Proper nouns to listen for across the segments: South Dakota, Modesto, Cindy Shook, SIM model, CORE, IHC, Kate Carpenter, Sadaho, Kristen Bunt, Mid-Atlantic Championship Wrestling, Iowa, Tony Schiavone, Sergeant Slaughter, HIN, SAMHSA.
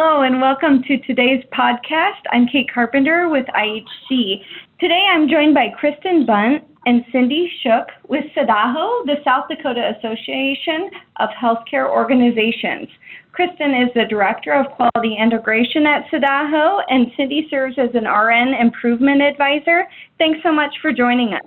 Hello and welcome to today's podcast. I'm Kate Carpenter with IHC. Today I'm joined by Kristen Bunt and Cindy Shook with Sadaho, the South Dakota Association of Healthcare Organizations. Kristen is the Director of Quality Integration at Sadaho, and Cindy serves as an RN Improvement Advisor. Thanks so much for joining us.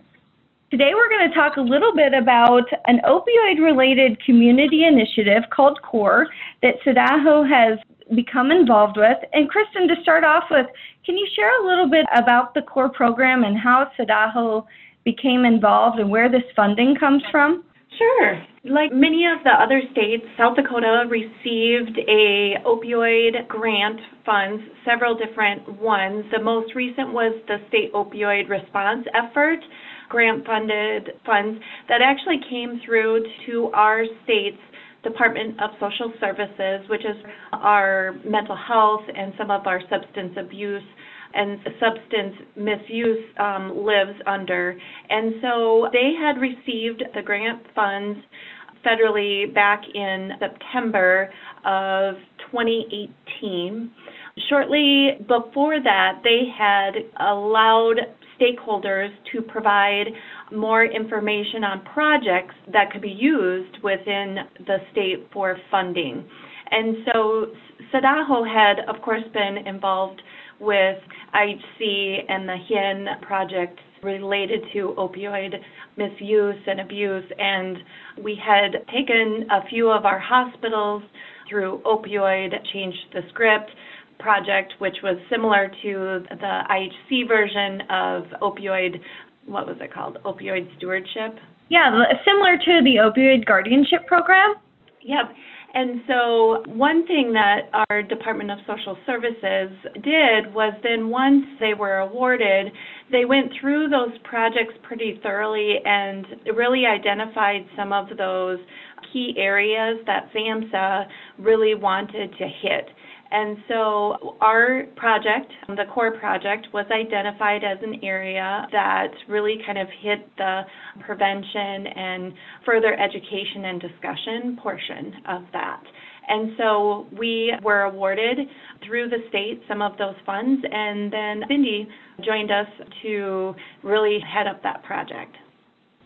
Today we're going to talk a little bit about an opioid-related community initiative called CORE that Sadaho has become involved with. And Kristen, to start off with, can you share a little bit about the CORE program and how Sadaho became involved and where this funding comes from? Sure. Like many of the other states, South Dakota received a opioid grant funds, several different ones. The most recent was the state opioid response effort, grant-funded funds that actually came through to our state's Department of Social Services, which is our mental health and some of our substance abuse and substance misuse lives under. And so they had received the grant funds federally back in September of 2018. Shortly before that, they had allowed stakeholders to provide more information on projects that could be used within the state for funding. And so Sadaho had, of course, been involved with IHC and the HIN project related to opioid misuse and abuse, and we had taken a few of our hospitals through opioid Change the Script project, which was similar to the IHC version of opioid, what was it called, opioid stewardship? Yeah, similar to the opioid guardianship program. Yep. And so one thing that our Department of Social Services did was then once they were awarded, they went through those projects pretty thoroughly and really identified some of those key areas that SAMHSA really wanted to hit. And so our project, the CORE project, was identified as an area that really kind of hit the prevention and further education and discussion portion of that. And so we were awarded through the state some of those funds, and then Cindy joined us to really head up that project.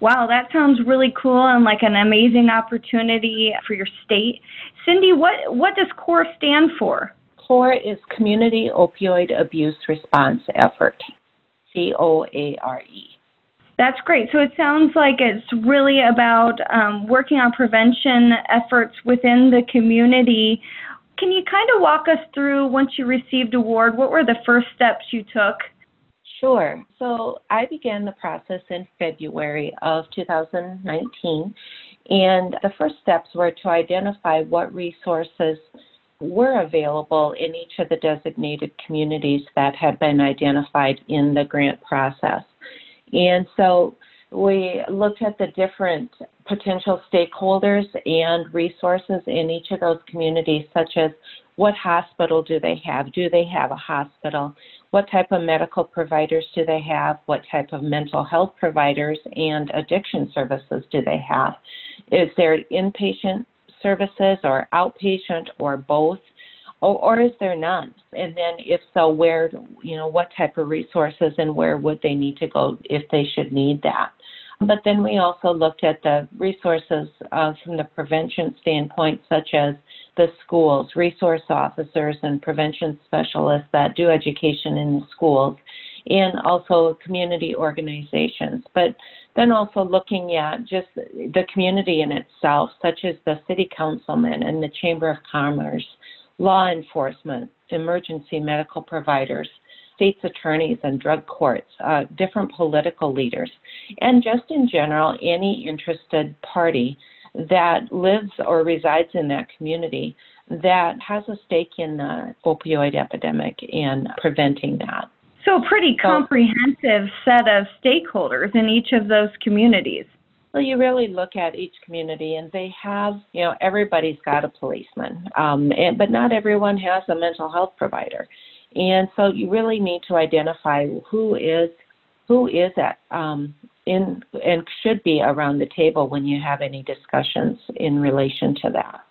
Wow, that sounds really cool and like an amazing opportunity for your state. Cindy, what does CORE stand for? CORE is Community Opioid Abuse Response Effort, CORE. That's great. So it sounds like it's really about working on prevention efforts within the community. Can you kind of walk us through, once you received award, what were the first steps you took? Sure. So I began the process in February of 2019, and the first steps were to identify what resources were available in each of the designated communities that had been identified in the grant process. And so we looked at the different potential stakeholders and resources in each of those communities, such as what hospital do they have? Do they have a hospital? What type of medical providers do they have? What type of mental health providers and addiction services do they have? Is there inpatient services or outpatient or both? Or is there none? And then if so, where, what type of resources and where would they need to go if they should need that? But then we also looked at the resources from the prevention standpoint, such as the schools, resource officers and prevention specialists that do education in the schools, and also community organizations. But then also looking at just the community in itself, such as the city councilman and the Chamber of Commerce, law enforcement, emergency medical providers, state's attorneys and drug courts, different political leaders, and just in general, any interested party that lives or resides in that community that has a stake in the opioid epidemic and preventing that. So a pretty comprehensive set of stakeholders in each of those communities. Well, you really look at each community, and they have, everybody's got a policeman, but not everyone has a mental health provider. And so you really need to identify who is at, in and should be around the table when you have any discussions in relation to that,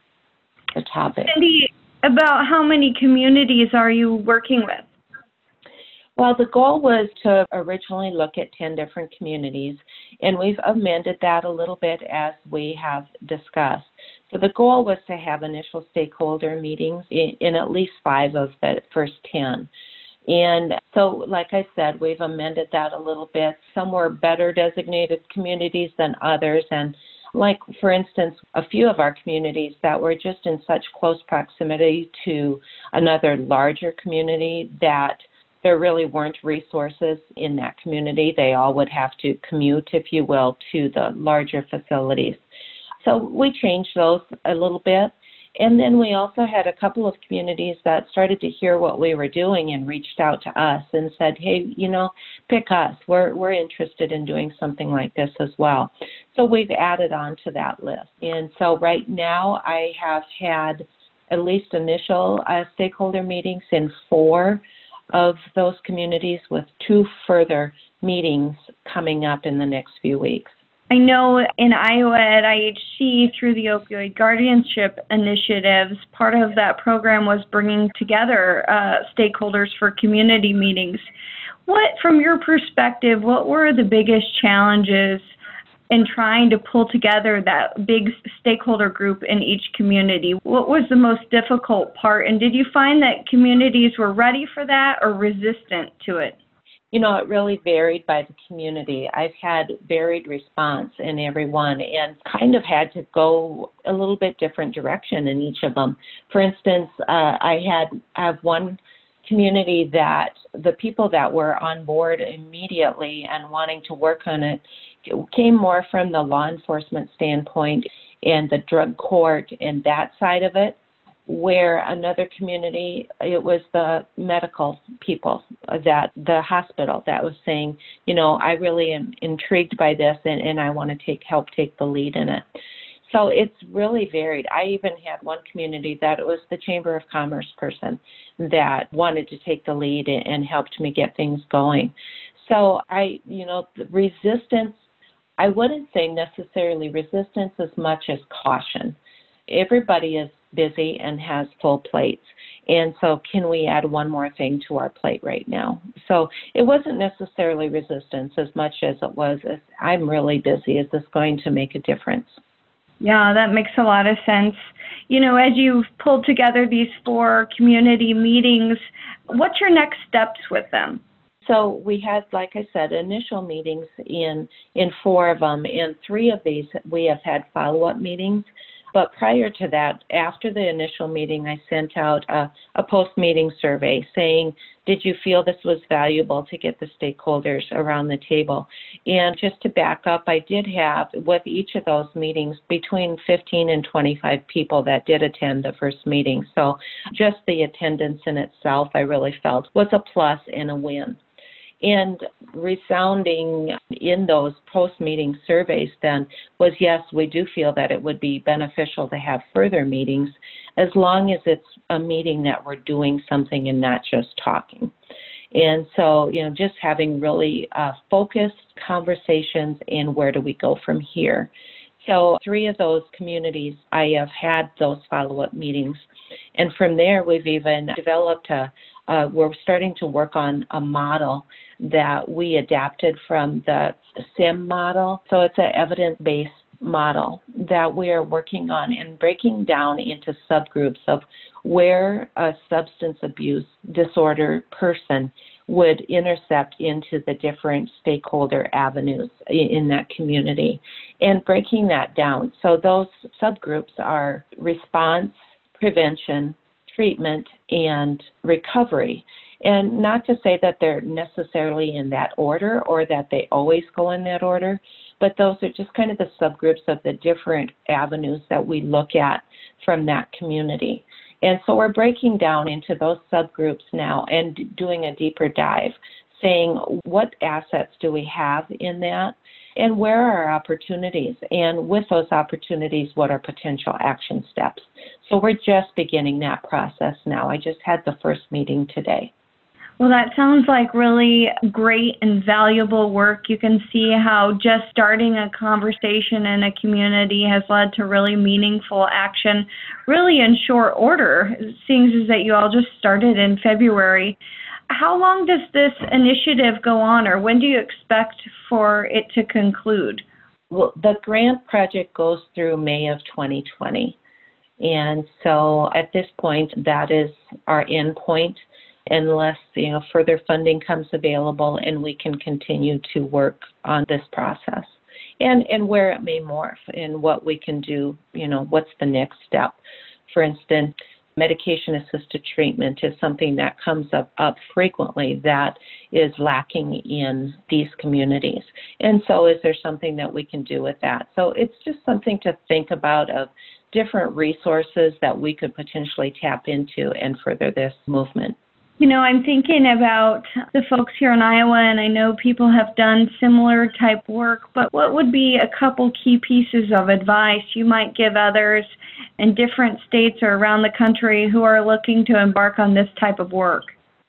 the topic. Cindy, About how many communities are you working with? Well, the goal was to originally look at 10 different communities, and we've amended that a little bit as we have discussed. So the goal was to have initial stakeholder meetings in at least 5 of the first 10. And so, like I said, we've amended that a little bit. Some were better designated communities than others, and like, for instance, a few of our communities that were just in such close proximity to another larger community that there really weren't resources in that community. They all would have to commute, if you will, to the larger facilities. So we changed those a little bit. And then we also had a couple of communities that started to hear what we were doing and reached out to us and said, hey, you know, pick us. We're interested in doing something like this as well. So we've added on to that list. And so right now I have had at least initial stakeholder meetings in 4 of those communities, with 2 further meetings coming up in the next few weeks. I know in Iowa at IHC, through the Opioid Guardianship Initiatives, part of that program was bringing together stakeholders for community meetings. What, from your perspective, what were the biggest challenges in trying to pull together that big stakeholder group in each community? What was the most difficult part, and did you find that communities were ready for that or resistant to it? You know, it really varied by the community. I've had varied response in every one and kind of had to go a little bit different direction in each of them. For instance, I have one community that the people that were on board immediately and wanting to work on it came more from the law enforcement standpoint and the drug court and that side of it, where another community, it was the medical people, that the hospital that was saying, you know, I really am intrigued by this and I want to help take the lead in it. So it's really varied. I even had one community that it was the Chamber of Commerce person that wanted to take the lead and helped me get things going. So the resistance, I wouldn't say necessarily resistance as much as caution. Everybody is busy and has full plates. And so can we add one more thing to our plate right now? So it wasn't necessarily resistance as much as it was, I'm really busy. Is this going to make a difference? Yeah, that makes a lot of sense. You know, as you've pulled together these 4 community meetings, what's your next steps with them? So we had, like I said, initial meetings in 4 of them. In 3 of these, we have had follow-up meetings. But prior to that, after the initial meeting, I sent out a post-meeting survey saying, did you feel this was valuable to get the stakeholders around the table? And just to back up, I did have, with each of those meetings, between 15 and 25 people that did attend the first meeting. So just the attendance in itself, I really felt, was a plus and a win. And resounding in those post-meeting surveys then was, yes, we do feel that it would be beneficial to have further meetings as long as it's a meeting that we're doing something and not just talking. And so, you know, just having really focused conversations and where do we go from here. So 3 of those communities, I have had those follow-up meetings. And from there, we've even developed we're starting to work on a model that we adapted from the SIM model. So it's an evidence-based model that we are working on and breaking down into subgroups of where a substance abuse disorder person would intercept into the different stakeholder avenues in that community and breaking that down. So those subgroups are response, prevention, treatment, and recovery. And not to say that they're necessarily in that order or that they always go in that order, but those are just kind of the subgroups of the different avenues that we look at from that community. And so we're breaking down into those subgroups now and doing a deeper dive, saying what assets do we have in that and where are our opportunities, and with those opportunities, what are potential action steps. So we're just beginning that process now. I just had the first meeting today. Well, that sounds like really great and valuable work. You can see how just starting a conversation in a community has led to really meaningful action, really in short order, seeing as that you all just started in February. How long does this initiative go on, or when do you expect for it to conclude? Well, the grant project goes through May of 2020. And so at this point, that is our end point, unless further funding comes available and we can continue to work on this process and where it may morph and what we can do, what's the next step. For instance, medication-assisted treatment is something that comes up frequently that is lacking in these communities. And so is there something that we can do with that? So it's just something to think about of different resources that we could potentially tap into and further this movement. I'm thinking about the folks here in Iowa, and I know people have done similar type work, but what would be a couple key pieces of advice you might give others in different states or around the country who are looking to embark on this type of work?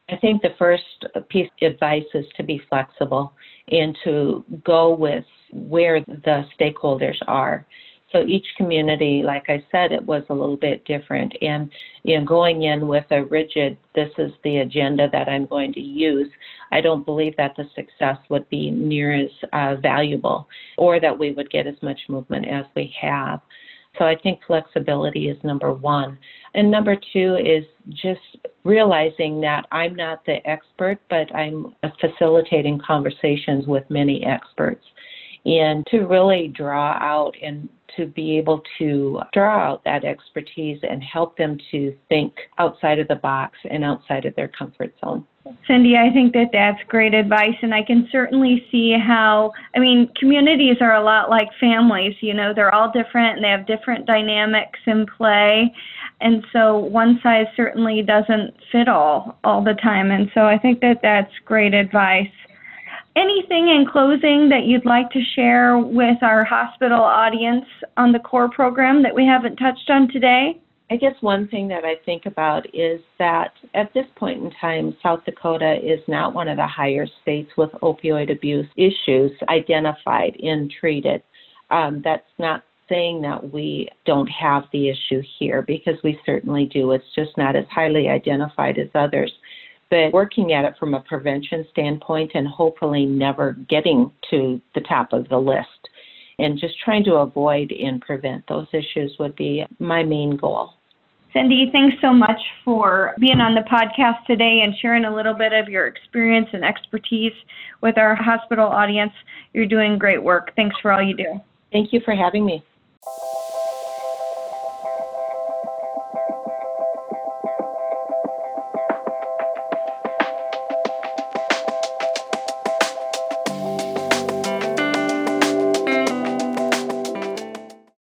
I think the first piece of advice is to be flexible and to go with where the stakeholders are. So each community, like I said, it was a little bit different. And going in with a rigid, this is the agenda that I'm going to use, I don't believe that the success would be near as valuable or that we would get as much movement as we have. So I think flexibility is number one. And number two is just realizing that I'm not the expert, but I'm facilitating conversations with many experts. And to really draw out and to be able to draw out that expertise and help them to think outside of the box and outside of their comfort zone. Cindy, I think that's great advice, and I can certainly see how, communities are a lot like families. They're all different, and they have different dynamics in play, and so one size certainly doesn't fit all the time, and so I think that's great advice. Anything in closing that you'd like to share with our hospital audience on the CORE program that we haven't touched on today? I guess one thing that I think about is that at this point in time, South Dakota is not one of the higher states with opioid abuse issues identified and treated. That's not saying that we don't have the issue here, because we certainly do. It's just not as highly identified as others. But working at it from a prevention standpoint and hopefully never getting to the top of the list and just trying to avoid and prevent those issues would be my main goal. Cindy, thanks so much for being on the podcast today and sharing a little bit of your experience and expertise with our hospital audience. You're doing great work. Thanks for all you do. Thank you for having me.